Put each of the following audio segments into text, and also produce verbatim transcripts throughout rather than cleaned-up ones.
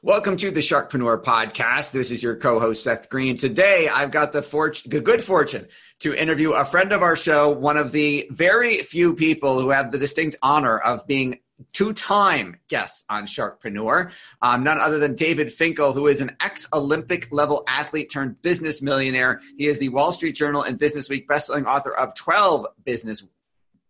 Welcome to the Sharkpreneur Podcast. This is your co-host, Seth Green. Today, I've got the, fortune, the good fortune to interview a friend of our show, one of the very few people who have the distinct honor of being two-time guests on Sharkpreneur, um, none other than David Finkel, who is an ex-Olympic-level athlete turned business millionaire. He is the Wall Street Journal and Businessweek bestselling author of twelve business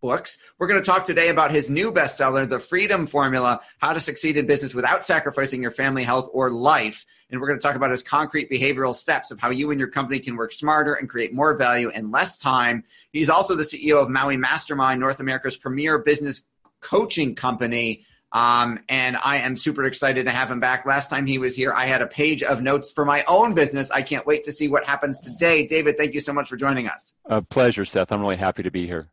books. We're going to talk today about his new bestseller, The Freedom Formula, How to Succeed in Business Without Sacrificing Your Family, Health, or Life. And we're going to talk about his concrete behavioral steps of how you and your company can work smarter and create more value in less time. He's also the C E O of Maui Mastermind, North America's premier business coaching company. Um, and I am super excited to have him back. Last time he was here, I had a page of notes for my own business. I can't wait to see what happens today. David, thank you so much for joining us. A pleasure, Seth. I'm really happy to be here.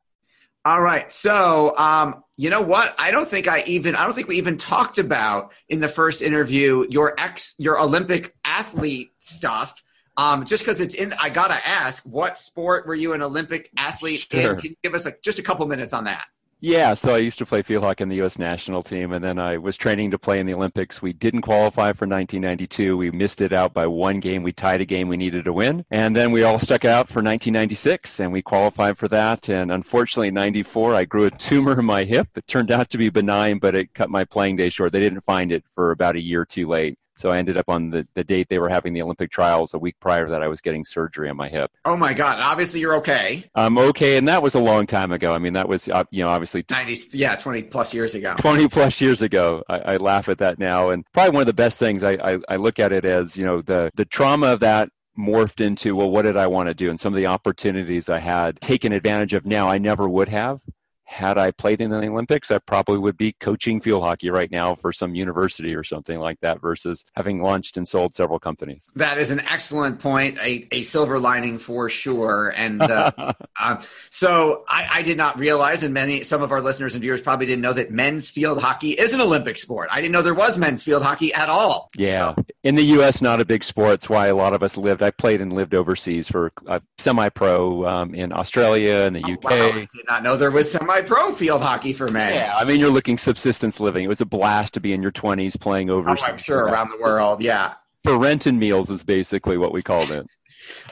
All right. So, um, you know what? I don't think I even, I don't think we even talked about in the first interview, your ex, your Olympic athlete stuff. Um, just cause it's in, I got to ask, what sport were you an Olympic athlete in? Sure. Can you give us a, just a couple minutes on that? Yeah. So I used to play field hockey in the U S national team, and then I was training to play in the Olympics. We didn't qualify for nineteen ninety-two. We missed it out by one game. We tied a game we needed to win. And then we all stuck out for nineteen ninety-six, and we qualified for that. And unfortunately, in ninety-four, I grew a tumor in my hip. It turned out to be benign, but it cut my playing day short. They didn't find it for about a year too late. So I ended up on the, the date they were having the Olympic trials. A week prior to that, I was getting surgery on my hip. Oh, my God. And obviously, you're okay. I'm okay. And that was a long time ago. I mean, that was, uh, you know, obviously. ninety, yeah, twenty plus years ago. twenty plus years ago. I, I laugh at that now. And probably one of the best things, I, I, I look at it as, you know, the, the trauma of that morphed into, well, what did I want to do? And some of the opportunities I had taken advantage of now, I never would have. Had I played in the Olympics, I probably would be coaching field hockey right now for some university or something like that, versus having launched and sold several companies. That is an excellent point, a, a silver lining for sure. And uh, um, so I, I did not realize, and many some of our listeners and viewers probably didn't know, that men's field hockey is an Olympic sport. I didn't know there was men's field hockey at all. Yeah. So. In the U S, not a big sport. It's why a lot of us lived. I played and lived overseas for uh, semi-pro um, in Australia and the oh, U K. Wow. I did not know there was semi pro field hockey for men. Yeah, I mean, you're looking subsistence living. It was a blast to be in your twenties playing overseas. Oh, I'm sure, around the world, yeah. For rent and meals is basically what we called it.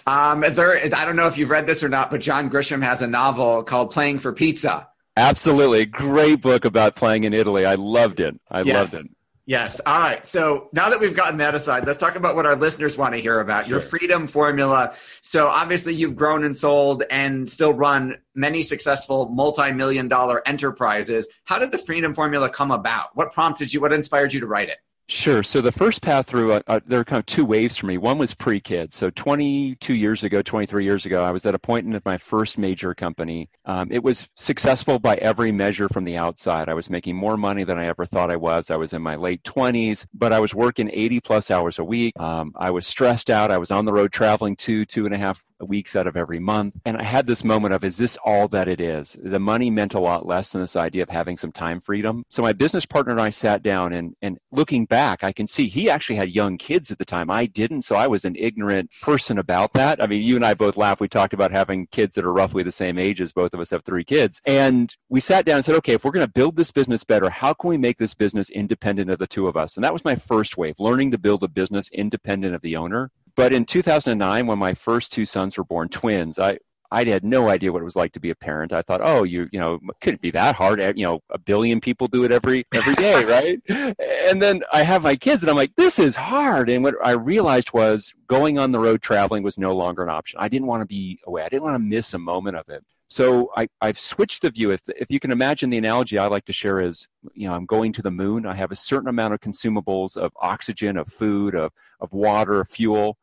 um, there, I don't know if you've read this or not, but John Grisham has a novel called Playing for Pizza. Absolutely. Great book about playing in Italy. I loved it. I yes. loved it. Yes. All right. So now that we've gotten that aside, let's talk about what our listeners want to hear about, sure. Your freedom formula. So obviously you've grown and sold and still run many successful multi-million dollar enterprises. How did the freedom formula come about? What prompted you? What inspired you to write it? Sure. So the first path through, uh, uh, there are kind of two waves for me. One was pre-kids. So twenty-two years ago, twenty-three years ago, I was at a point in my first major company. Um, it was successful by every measure from the outside. I was making more money than I ever thought I was. I was in my late twenties, but I was working eighty plus hours a week. Um, I was stressed out. I was on the road traveling two, two and a half weeks out of every month. And I had this moment of, is this all that it is? The money meant a lot less than this idea of having some time freedom. So my business partner and I sat down, and, and looking back, I can see he actually had young kids at the time. I didn't. So I was an ignorant person about that. I mean, you and I both laugh. We talked about having kids that are roughly the same age as both of us have three kids. And we sat down and said, okay, if we're going to build this business better, how can we make this business independent of the two of us? And that was my first wave, learning to build a business independent of the owner. But in two thousand nine, when my first two sons were born, twins, I I had no idea what it was like to be a parent. I thought, oh, you you know, it couldn't be that hard. You know, a billion people do it every every day, right? And then I have my kids, and I'm like, this is hard. And what I realized was going on the road traveling was no longer an option. I didn't want to be away. I didn't want to miss a moment of it. So I, I've switched the view. If, if you can imagine, the analogy I like to share is, you know, I'm going to the moon. I have a certain amount of consumables, of oxygen, of food, of, of water, of fuel.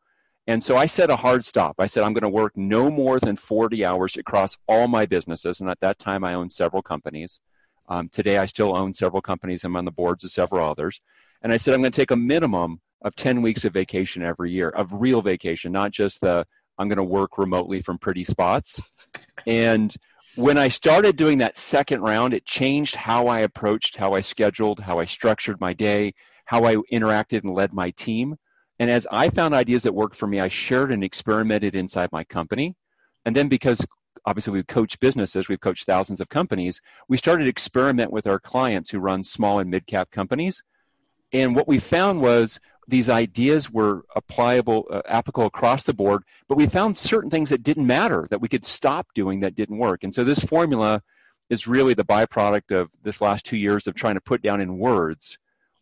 And so I set a hard stop. I said, I'm going to work no more than forty hours across all my businesses. And at that time, I owned several companies. Um, today, I still own several companies. I'm on the boards of several others. And I said, I'm going to take a minimum of ten weeks of vacation every year, of real vacation, not just the I'm going to work remotely from pretty spots. And when I started doing that second round, it changed how I approached, how I scheduled, how I structured my day, how I interacted and led my team. And as I found ideas that worked for me, I shared and experimented inside my company. And then because obviously we coach businesses, we've coached thousands of companies, we started to experiment with our clients who run small and mid-cap companies. And what we found was these ideas were applicable, uh, applicable across the board, but we found certain things that didn't matter, that we could stop doing that didn't work. And so this formula is really the byproduct of this last two years of trying to put down in words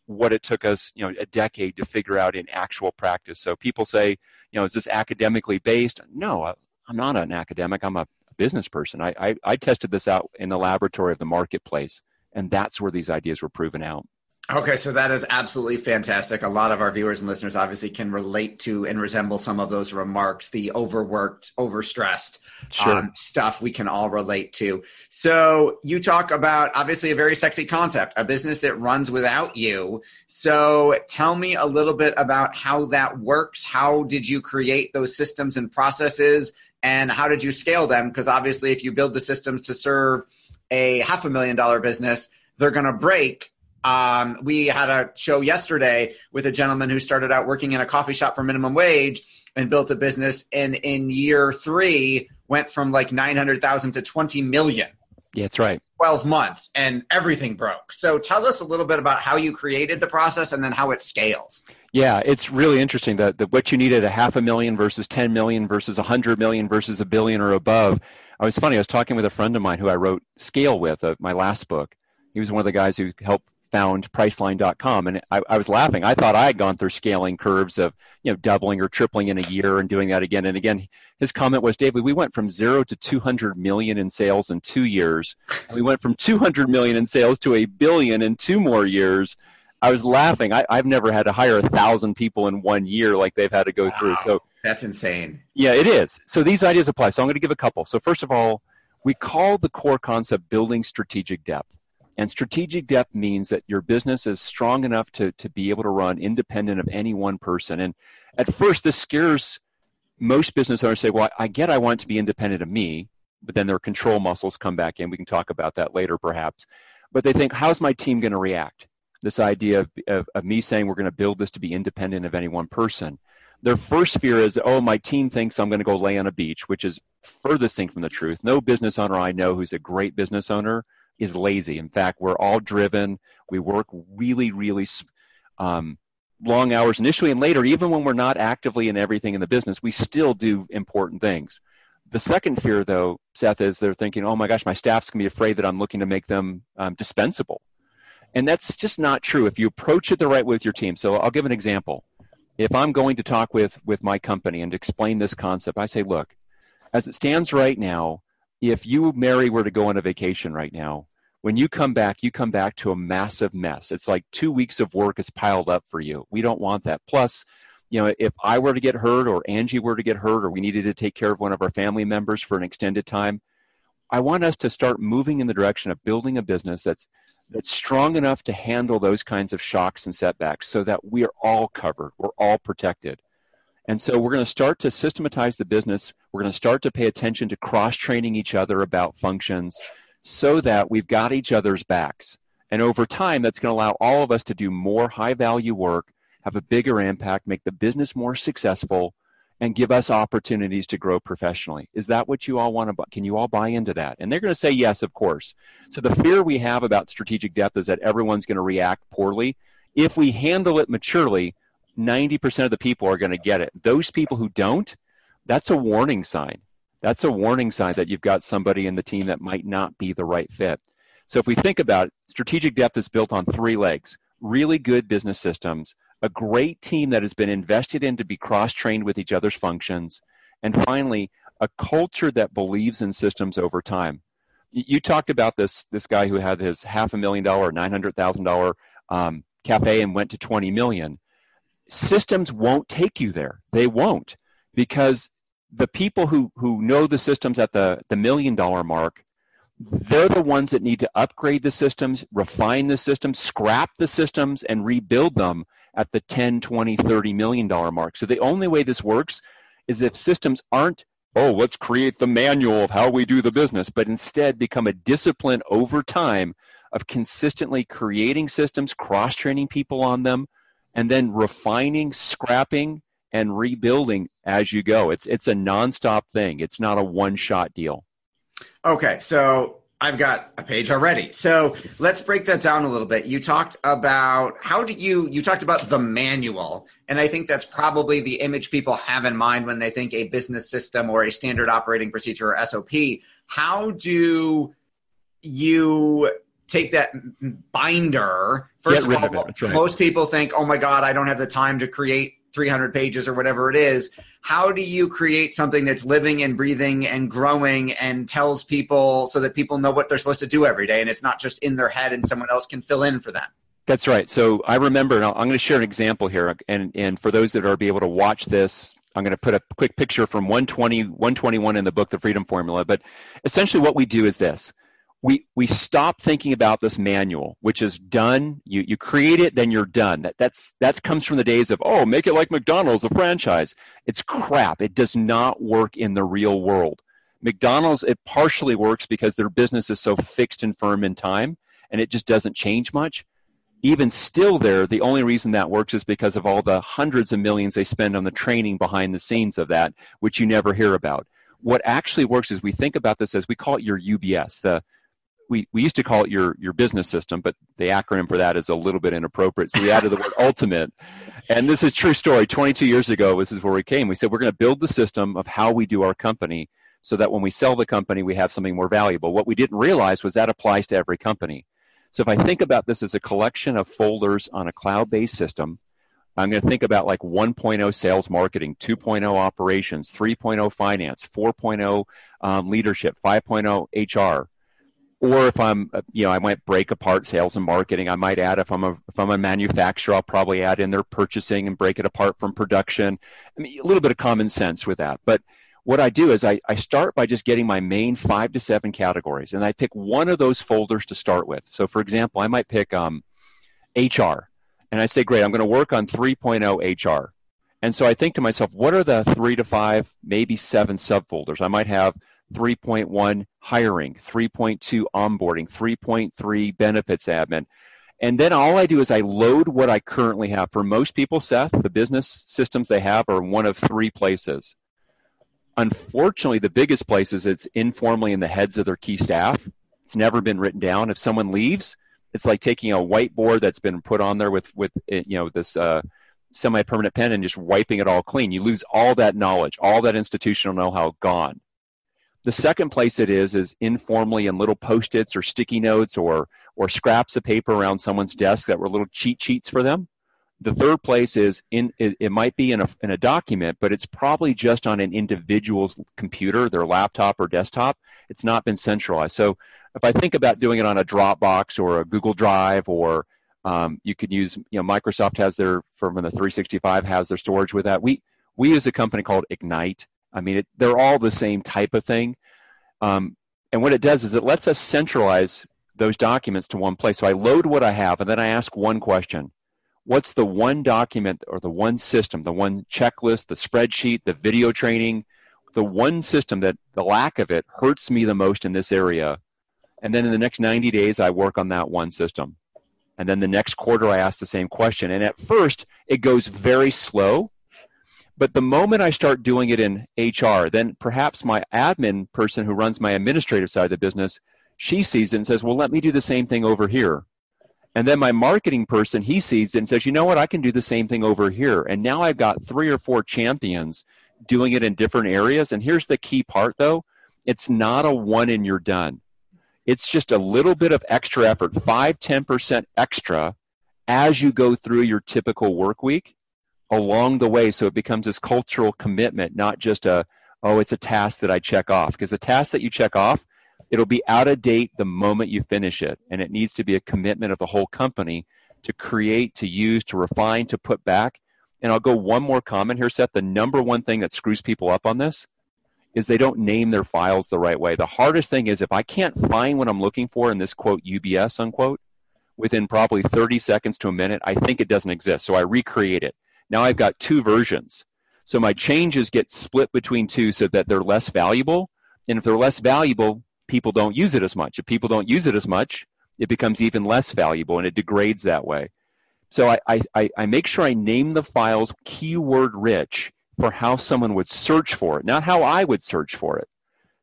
what it took us, you know, a decade to figure out in actual practice. So people say, you know, is this academically based? No, I, I'm not an academic. I'm a business person. I, I, I tested this out in the laboratory of the marketplace, and that's where these ideas were proven out. Okay, so that is absolutely fantastic. A lot of our viewers and listeners obviously can relate to and resemble some of those remarks, the overworked, overstressed sure. um, stuff we can all relate to. So you talk about obviously a very sexy concept, a business that runs without you. So tell me a little bit about how that works. How did you create those systems and processes, and how did you scale them? Because obviously if you build the systems to serve a half a million dollar business, they're going to break. Um, we had a show yesterday with a gentleman who started out working in a coffee shop for minimum wage and built a business, and in year three went from like nine hundred thousand to twenty million. Yeah, that's right. twelve months, and everything broke. So tell us a little bit about how you created the process and then how it scales. Yeah, it's really interesting that, that what you need at a half a million versus ten million versus one hundred million versus a billion or above. It was funny. I was talking with a friend of mine who I wrote Scale with, uh, my last book. He was one of the guys who helped found Priceline dot com. And I, I was laughing. I thought I had gone through scaling curves of, you know, doubling or tripling in a year and doing that again and again. His comment was, David, we went from zero to two hundred million in sales in two years. We went from two hundred million in sales to a billion in two more years. I was laughing. I, I've never had to hire a thousand people in one year like they've had to go wow, through. So that's insane. Yeah, it is. So these ideas apply. So I'm going to give a couple. So first of all, we call the core concept building strategic depth. And strategic depth means that your business is strong enough to, to be able to run independent of any one person. And at first, this scares most business owners. Say, well, I get I want to be independent of me, but then their control muscles come back in. We can talk about that later, perhaps. But they think, how's my team going to react? This idea of, of, of me saying we're going to build this to be independent of any one person. Their first fear is, oh, my team thinks I'm going to go lay on a beach, which is furthest thing from the truth. No business owner I know who's a great business owner is lazy. In fact, we're all driven. We work really, really um, long hours initially and later, even when we're not actively in everything in the business, we still do important things. The second fear, though, Seth, is they're thinking, oh my gosh, my staff's going to be afraid that I'm looking to make them um, dispensable. And that's just not true if you approach it the right way with your team. So I'll give an example. If I'm going to talk with, with my company and explain this concept, I say, look, as it stands right now, if you, Mary, were to go on a vacation right now, when you come back, you come back to a massive mess. It's like two weeks of work is piled up for you. We don't want that. Plus, you know, if I were to get hurt or Angie were to get hurt or we needed to take care of one of our family members for an extended time, I want us to start moving in the direction of building a business that's that's strong enough to handle those kinds of shocks and setbacks so that we are all covered. We're all protected. And so we're going to start to systematize the business. We're going to start to pay attention to cross-training each other about functions so that we've got each other's backs. And over time, that's going to allow all of us to do more high-value work, have a bigger impact, make the business more successful, and give us opportunities to grow professionally. Is that what you all want to buy? Can you all buy into that? And they're going to say yes, of course. So the fear we have about strategic depth is that everyone's going to react poorly. If we handle it maturely, ninety percent of the people are going to get it. Those people who don't, that's a warning sign. That's a warning sign that you've got somebody in the team that might not be the right fit. So if we think about it, strategic depth is built on three legs: really good business systems, a great team that has been invested in to be cross-trained with each other's functions, and finally, a culture that believes in systems over time. You talked about this this guy who had his half a million dollar, nine hundred thousand dollars um, cafe and went to twenty million. Systems won't take you there. They won't, because the people who, who know the systems at the, the million dollar mark, they're the ones that need to upgrade the systems, refine the systems, scrap the systems, and rebuild them at the ten, twenty, thirty million dollars mark. So the only way this works is if systems aren't, oh, let's create the manual of how we do the business, but instead become a discipline over time of consistently creating systems, cross-training people on them, and then refining, scrapping, and rebuilding as you go. It's, it's a nonstop thing. It's not a one-shot deal. Okay, so I've got a page already. So let's break that down a little bit. You talked about how do you you talked about the manual, and I think that's probably the image people have in mind when they think a business system or a standard operating procedure or S O P. How do you take that binder? First of all, most people think, "Oh my God, I don't have the time to create three hundred pages or whatever it is." How do you create something that's living and breathing and growing and tells people so that people know what they're supposed to do every day and it's not just in their head and someone else can fill in for them? That's right. So I remember, and I'm going to share an example here. And, and for those that are be able to watch this, I'm going to put a quick picture from one twenty, one twenty-one in the book, The Freedom Formula. But essentially what we do is this. We we stop thinking about this manual, which is done. You you create it, then you're done. That that's that comes from the days of, oh, make it like McDonald's, a franchise. It's crap. It does not work in the real world. McDonald's, it partially works because their business is so fixed and firm in time, and it just doesn't change much. Even still there, the only reason that works is because of all the hundreds of millions they spend on the training behind the scenes of that, which you never hear about. What actually works is we think about this as, we call it your U B S, the We we used to call it your your business system, but the acronym for that is a little bit inappropriate. So we added the word ultimate. And this is a true story. twenty-two years ago, this is where we came. We said, we're going to build the system of how we do our company so that when we sell the company, we have something more valuable. What we didn't realize was that applies to every company. So if I think about this as a collection of folders on a cloud-based system, I'm going to think about like one point oh sales marketing, two point oh operations, three point oh finance, four point oh um, leadership, five point oh H R. Or if I'm, you know, I might break apart sales and marketing. I might add, if I'm a if I'm a manufacturer, I'll probably add in their purchasing and break it apart from production. I mean, a little bit of common sense with that. But what I do is I, I start by just getting my main five to seven categories, and I pick one of those folders to start with. So, for example, I might pick um, H R, and I say, great, I'm going to work on three point oh H R. And so I think to myself, what are the three to five, maybe seven subfolders? I might have three point one hiring, three point two onboarding, three point three benefits admin. And then all I do is I load what I currently have. For most people, Seth, the business systems they have are one of three places. Unfortunately, the biggest place is it's informally in the heads of their key staff. It's never been written down. If someone leaves, it's like taking a whiteboard that's been put on there with, with you know, this uh, semi-permanent pen and just wiping it all clean. You lose all that knowledge, all that institutional know-how gone. The second place it is is informally in little Post-its or sticky notes or or scraps of paper around someone's desk that were little cheat sheets for them. The third place is in it, it might be in a in a document, but it's probably just on an individual's computer, their laptop or desktop. It's not been centralized. So if I think about doing it on a Dropbox or a Google Drive, or um, you could use, you know, Microsoft has their, from the three sixty-five has their storage with that. We we use a company called Ignite. I mean, it, they're all the same type of thing. Um, and what it does is it lets us centralize those documents to one place. So I load what I have, and then I ask one question. what's the one document or the one system, the one checklist, the spreadsheet, the video training, the one system that the lack of it hurts me the most in this area. And then in the next ninety days, I work on that one system. And then the next quarter, I ask the same question. And at first, it goes very slow. But the moment I start doing it in H R, then perhaps my admin person who runs my administrative side of the business, she sees it and says, well, let me do the same thing over here. And then my marketing person, he sees it and says, you know what, I can do the same thing over here. And now I've got three or four champions doing it in different areas. And here's the key part, though. It's not a one and you're done. It's just a little bit of extra effort, five, ten percent extra as you go through your typical work week along the way. So it becomes this cultural commitment, not just a, oh, it's a task that I check off. Because the task that you check off, it'll be out of date the moment you finish it. And it needs to be a commitment of the whole company to create, to use, to refine, to put back. And I'll go one more comment here, Seth. The number one thing that screws people up on this is they don't name their files the right way. The hardest thing is if I can't find what I'm looking for in this, quote, U B S, unquote, within probably thirty seconds to a minute, I think it doesn't exist. So I recreate it. Now I've got two versions. So my changes get split between two so that they're less valuable. And if they're less valuable, people don't use it as much. If people don't use it as much, it becomes even less valuable and it degrades that way. So I, I, I make sure I name the files keyword rich for how someone would search for it, not how I would search for it.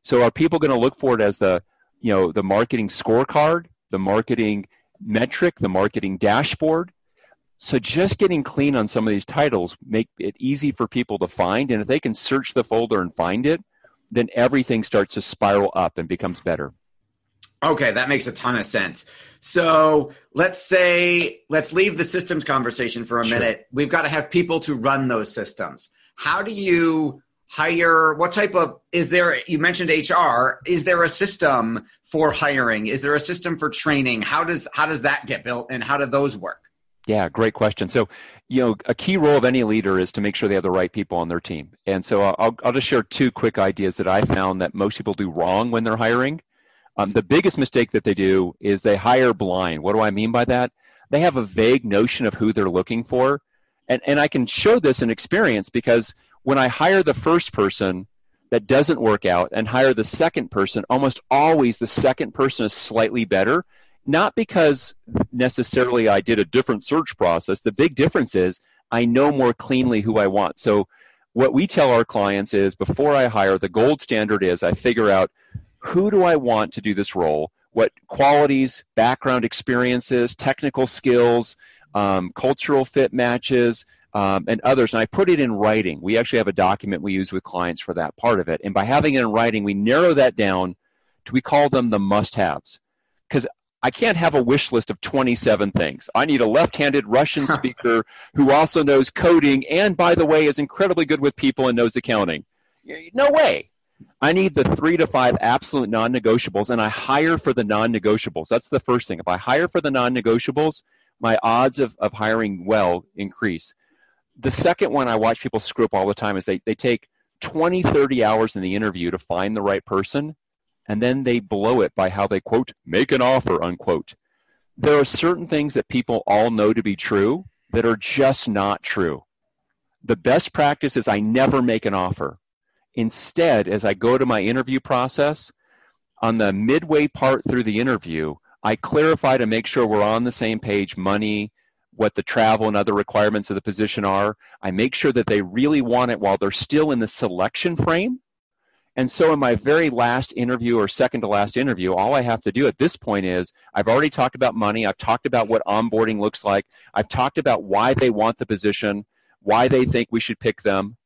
So are people going to look for it as the, you know, the marketing scorecard, the marketing metric, the marketing dashboard? So just getting clean on some of these titles make it easy for people to find. And if they can search the folder and find it, then everything starts to spiral up and becomes better. Okay, that makes a ton of sense. So let's say, let's leave the systems conversation for a sure. minute. We've got to have people to run those systems. How do you hire, what type of, is there, you mentioned H R, is there a system for hiring? Is there a system for training? How does how does that get built and how do those work? Yeah, great question. So, you know, a key role of any leader is to make sure they have the right people on their team. And so I'll, I'll just share two quick ideas that I found that most people do wrong when they're hiring. Um, the biggest mistake that they do is they hire blind. What do I mean by that? They have a vague notion of who they're looking for. And and I can show this in experience because when I hire the first person that doesn't work out and hire the second person, almost always the second person is slightly better, not because necessarily I did a different search process. The big difference is I know more cleanly who I want. So what we tell our clients is before I hire, the gold standard is I figure out who do I want to do this role, what qualities, background experiences, technical skills, Um, cultural fit matches, um, and others. And I put it in writing. We actually have a document we use with clients for that part of it. And by having it in writing, we narrow that down to, we call them the must-haves. Because I can't have a wish list of twenty-seven things. I need a left-handed Russian speaker who also knows coding and, by the way, is incredibly good with people and knows accounting. No way. I need the three to five absolute non-negotiables, and I hire for the non-negotiables. That's the first thing. If I hire for the non-negotiables, my odds of, of hiring well increase. The second one I watch people screw up all the time is they, they take twenty, thirty hours in the interview to find the right person, and then they blow it by how they, quote, make an offer, unquote. There are certain things that people all know to be true that are just not true. The best practice is I never make an offer. Instead, as I go to my interview process, on the midway part through the interview, I clarify to make sure we're on the same page, money, what the travel and other requirements of the position are. I make sure that they really want it while they're still in the selection frame. And so in my very last interview or second to last interview, all I have to do at this point is I've already talked about money. I've talked about what onboarding looks like. I've talked about why they want the position, why they think we should pick them.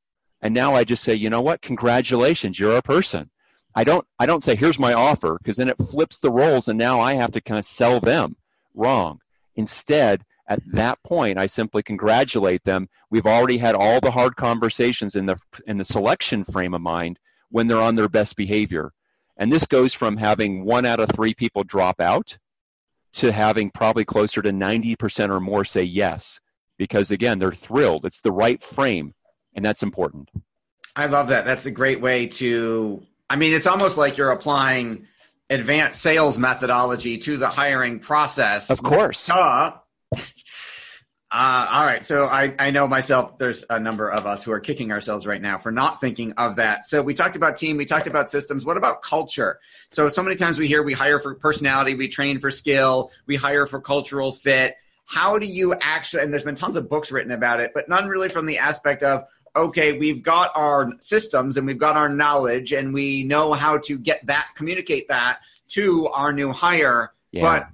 And now I just say, you know what? Congratulations, you're our person. I don't I don't say, here's my offer, because then it flips the roles, and now I have to kind of sell them wrong. Instead, at that point, I simply congratulate them. We've already had all the hard conversations in the in the selection frame of mind when they're on their best behavior. And this goes from having one out of three people drop out to having probably closer to ninety percent or more say yes, because, again, they're thrilled. It's the right frame, and that's important. I love that. That's a great way to... I mean, it's almost like you're applying advanced sales methodology to the hiring process. Of course. Duh. Uh, all right. So I, I know myself, there's a number of us who are kicking ourselves right now for not thinking of that. So we talked about team, we talked about systems. What about culture? So, so many times we hear we hire for personality, we train for skill, we hire for cultural fit. How do you actually, and there's been tons of books written about it, but none really from the aspect of, okay, we've got our systems and we've got our knowledge and we know how to get that, communicate that to our new hire. Yeah. But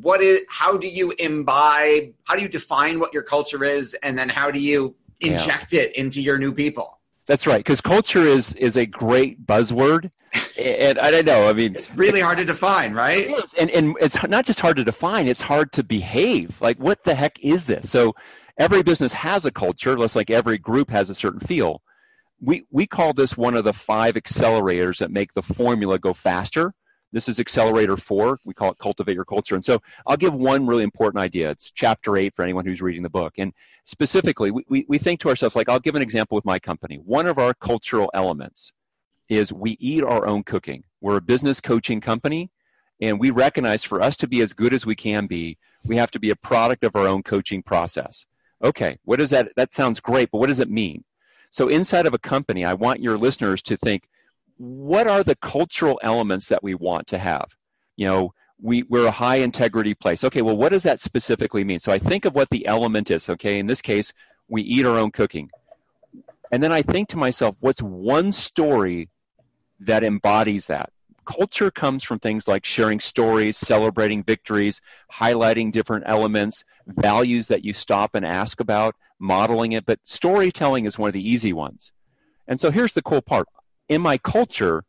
what is, how do you imbibe, how do you define what your culture is, and then how do you inject yeah. it into your new people? That's right, because culture is is a great buzzword, and I don't know, I mean. It's really it's, hard to define, right? It is, and, and it's not just hard to define, it's hard to behave. Like, what the heck is this? So every business has a culture, just like every group has a certain feel. We we call this one of the five accelerators that make the formula go faster. This is Accelerator four. We call it Cultivate Your Culture. And so I'll give one really important idea. It's Chapter eight for anyone who's reading the book. And specifically, we, we, we think to ourselves, like, I'll give an example with my company. One of our cultural elements is we eat our own cooking. We're a business coaching company, and we recognize for us to be as good as we can be, we have to be a product of our own coaching process. Okay, what does that, that sounds great, but what does it mean? So inside of a company, I want your listeners to think, what are the cultural elements that we want to have? You know, we, we're a high integrity place. Okay, well, what does that specifically mean? So I think of what the element is, okay? In this case, we eat our own cooking. And then I think to myself, what's one story that embodies that? Culture comes from things like sharing stories, celebrating victories, highlighting different elements, values that you stop and ask about, modeling it. But storytelling is one of the easy ones. And so here's the cool part. In my culture,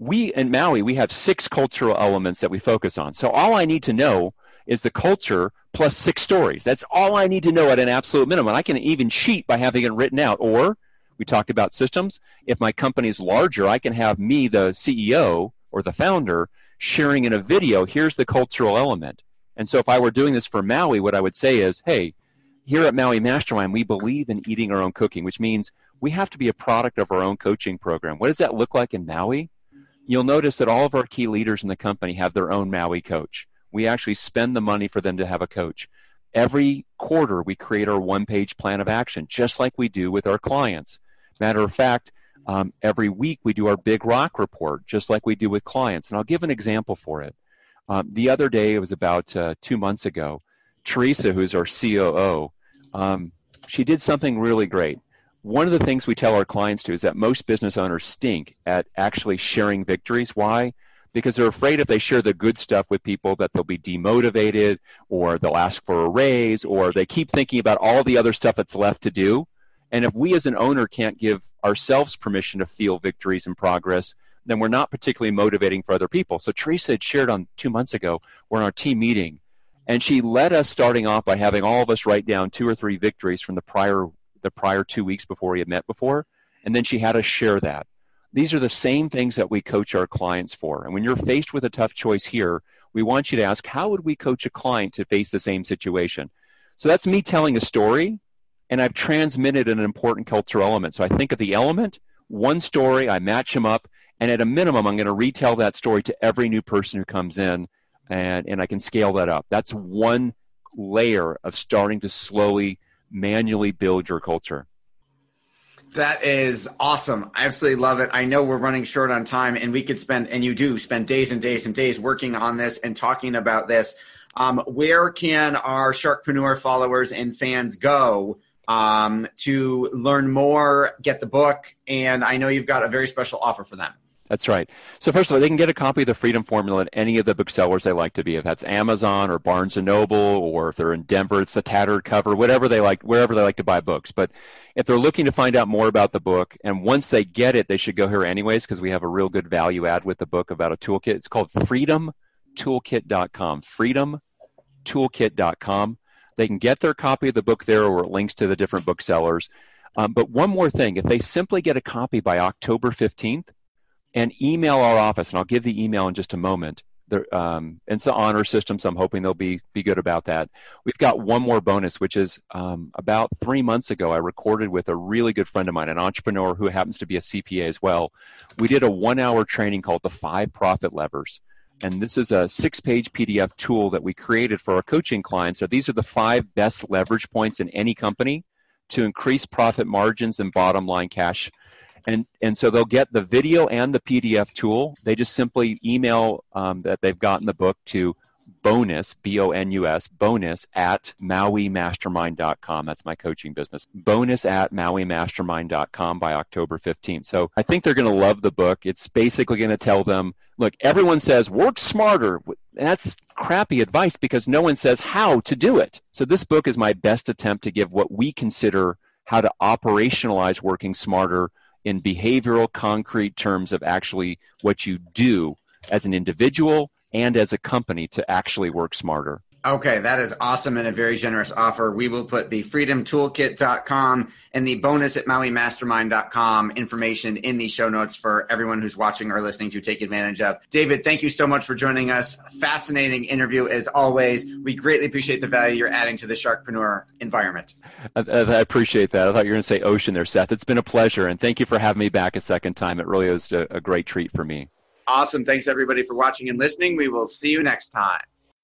we in Maui, we have six cultural elements that we focus on. So all I need to know is the culture plus six stories. That's all I need to know at an absolute minimum. I can even cheat by having it written out. Or we talked about systems. If my company is larger, I can have me, the C E O or the founder, sharing in a video, here's the cultural element. And so if I were doing this for Maui, what I would say is, hey, here at Maui Mastermind, we believe in eating our own cooking, which means we have to be a product of our own coaching program. What does that look like in Maui? You'll notice that all of our key leaders in the company have their own Maui coach. We actually spend the money for them to have a coach. Every quarter, we create our one-page plan of action, just like we do with our clients. Matter of fact, um, every week we do our Big Rock report, just like we do with clients. And I'll give an example for it. Um, the other day, it was about uh, two months ago, Teresa, who's our C O O, um, she did something really great. One of the things we tell our clients to is that most business owners stink at actually sharing victories. Why? Because they're afraid if they share the good stuff with people that they'll be demotivated, or they'll ask for a raise, or they keep thinking about all the other stuff that's left to do. And if we as an owner can't give ourselves permission to feel victories and progress, then we're not particularly motivating for other people. So Teresa had shared on two months ago, we're in our team meeting, and she led us starting off by having all of us write down two or three victories from the prior the prior two weeks before we had met before, and then she had us share that. These are the same things that we coach our clients for. And when you're faced with a tough choice here, we want you to ask, how would we coach a client to face the same situation? So that's me telling a story, and I've transmitted an important cultural element. So I think of the element, one story, I match them up, and at a minimum, I'm going to retell that story to every new person who comes in. And, and I can scale that up. That's one layer of starting to slowly, manually build your culture. That is awesome. I absolutely love it. I know we're running short on time, and we could spend, and you do spend days and days and days working on this and talking about this. Um, where can our Sharkpreneur followers and fans go um, to learn more, get the book? And I know you've got a very special offer for them. That's right. So first of all, they can get a copy of The Freedom Formula at any of the booksellers they like to be. If that's Amazon or Barnes and Noble, or if they're in Denver, it's the Tattered Cover, whatever they like, wherever they like to buy books. But if they're looking to find out more about the book, and once they get it, they should go here anyways, because we have a real good value add with the book about a toolkit. It's called freedom toolkit dot com, freedom toolkit dot com. They can get their copy of the book there, or it links to the different booksellers. Um, but one more thing, if they simply get a copy by October fifteenth, and email our office, and I'll give the email in just a moment. There, um, it's an honor system, so I'm hoping they'll be be good about that. We've got one more bonus, which is um, about three months ago, I recorded with a really good friend of mine, an entrepreneur who happens to be a C P A as well. We did a one-hour training called The Five Profit Levers. And this is a six-page P D F tool that we created for our coaching clients. So these are the five best leverage points in any company to increase profit margins and bottom line cash. And and so they'll get the video and the P D F tool. They just simply email um, that they've gotten the book to bonus, B O N U S, bonus at Maui Mastermind dot com. That's my coaching business. Bonus at Maui Mastermind dot com by October fifteenth. So I think they're going to love the book. It's basically going to tell them, look, everyone says work smarter. And that's crappy advice because no one says how to do it. So this book is my best attempt to give what we consider how to operationalize working smarter in behavioral, concrete terms of actually what you do as an individual and as a company to actually work smarter. Okay, that is awesome and a very generous offer. We will put the freedom toolkit dot com and the bonus at Maui Mastermind dot com information in the show notes for everyone who's watching or listening to take advantage of. David, thank you so much for joining us. Fascinating interview as always. We greatly appreciate the value you're adding to the Sharkpreneur environment. I, I appreciate that. I thought you were going to say ocean there, Seth. It's been a pleasure, and thank you for having me back a second time. It really was a, a great treat for me. Awesome. Thanks, everybody, for watching and listening. We will see you next time.